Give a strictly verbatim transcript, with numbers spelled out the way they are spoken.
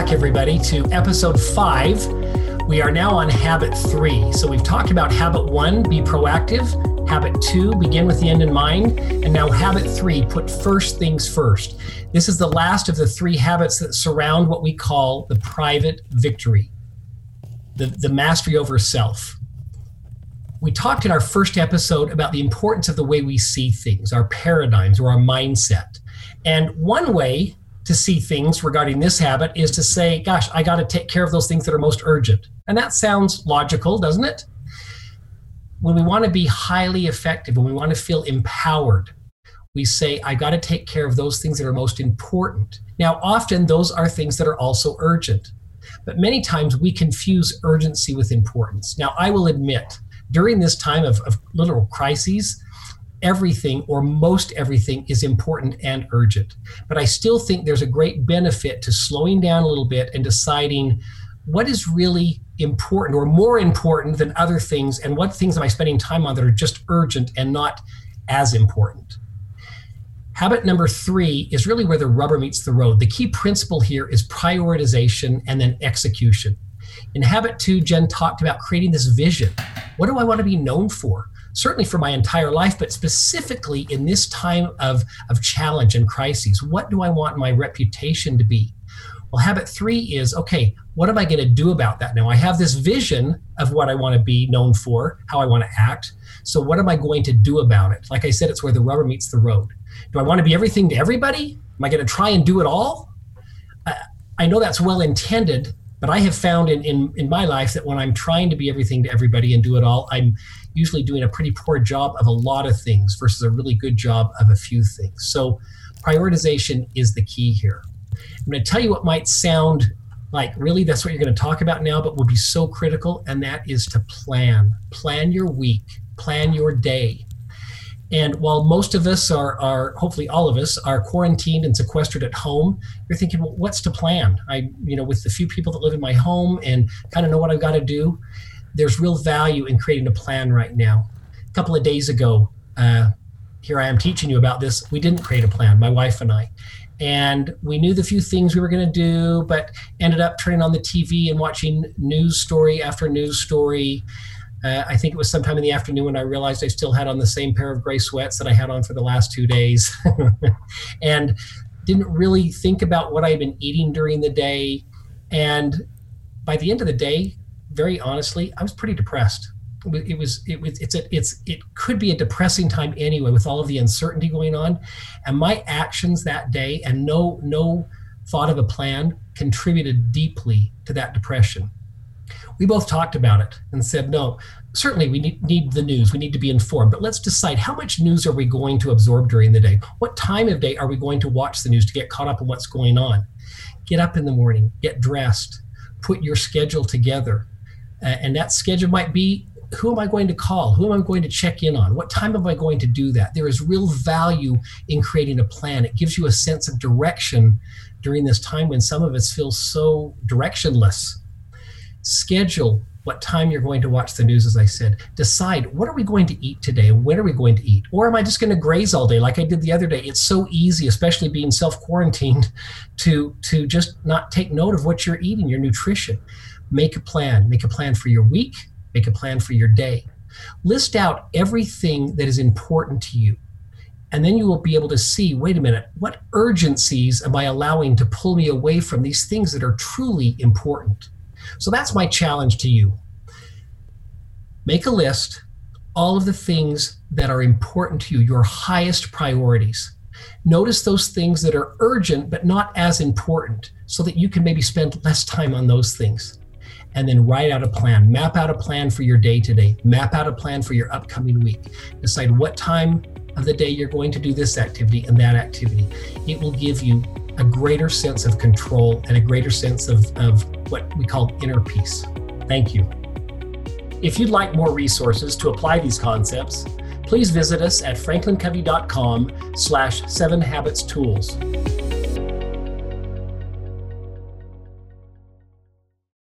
back, everybody, to episode five. We are now on habit three. So we've talked about habit one, be proactive. Habit two, begin with the end in mind. And now habit three, put first things first. This is the last of the three habits that surround what we call the private victory, the, the mastery over self. We talked in our first episode about the importance of the way we see things, our paradigms or our mindset. And one way to see things regarding this habit is to say, gosh, I got to take care of those things that are most urgent. And that sounds logical, doesn't it? When we want to be highly effective, when we want to feel empowered, we say, I got to take care of those things that are most important. Now, often those are things that are also urgent, but many times we confuse urgency with importance. Now, I will admit, during this time of, of literal crises, everything or most everything is important and urgent. But I still think there's a great benefit to slowing down a little bit and deciding what is really important or more important than other things, and what things am I spending time on that are just urgent and not as important. Habit number three is really where the rubber meets the road. The key principle here is prioritization and then execution. In habit two, Jen talked about creating this vision. What do I want to be known for? Certainly for my entire life, but specifically in this time of, of challenge and crises. What do I want my reputation to be? Well, habit three is, okay, what am I going to do about that now? I have this vision of what I want to be known for, how I want to act. So what am I going to do about it? Like I said, it's where the rubber meets the road. Do I want to be everything to everybody? Am I going to try and do it all? I, I know that's well-intended, but I have found in, in, in my life that when I'm trying to be everything to everybody and do it all, I'm usually doing a pretty poor job of a lot of things versus a really good job of a few things. So prioritization is the key here. I'm going to tell you what might sound like, really, that's what you're going to talk about now, but will be so critical, and that is to plan. Plan your week, plan your day. And while most of us are, are, hopefully all of us, are quarantined and sequestered at home, you're thinking, well, what's to plan? I, you know, with the few people that live in my home and kind of know what I've got to do, there's real value in creating a plan right now. A couple of days ago, uh, here I am teaching you about this. We didn't create a plan, my wife and I. And we knew the few things we were going to do, but ended up turning on the T V and watching news story after news story. Uh, I think it was sometime in the afternoon when I realized I still had on the same pair of gray sweats that I had on for the last two days and didn't really think about what I had been eating during the day. And by the end of the day, very honestly, I was pretty depressed. It was, it was, it's, a, it's, it could be a depressing time anyway with all of the uncertainty going on, and my actions that day and no, no thought of a plan contributed deeply to that depression. We both talked about it and said, no, certainly we need, need the news. We need to be informed, but let's decide how much news are we going to absorb during the day? What time of day are we going to watch the news to get caught up in what's going on? Get up in the morning, get dressed, put your schedule together. Uh, and that schedule might be, who am I going to call? Who am I going to check in on? What time am I going to do that? There is real value in creating a plan. It gives you a sense of direction during this time when some of us feel so directionless. Schedule what time you're going to watch the news, as I said. Decide, what are we going to eat today? When are we going to eat? Or am I just going to graze all day like I did the other day? It's so easy, especially being self-quarantined, to, to just not take note of what you're eating, your nutrition. Make a plan. Make a plan for your week. Make a plan for your day. List out everything that is important to you. And then you will be able to see, wait a minute, what urgencies am I allowing to pull me away from these things that are truly important? So that's my challenge to you. Make a list, all of the things that are important to you, your highest priorities. Notice those things that are urgent but not as important, so that you can maybe spend less time on those things. And then write out a plan. Map out a plan for your day today. Map out a plan for your upcoming week. Decide what time of the day you're going to do this activity and that activity. It will give you a greater sense of control and a greater sense of, of what we call inner peace. Thank you. If you'd like more resources to apply these concepts, please visit us at franklincovey dot com slash seven habits tools.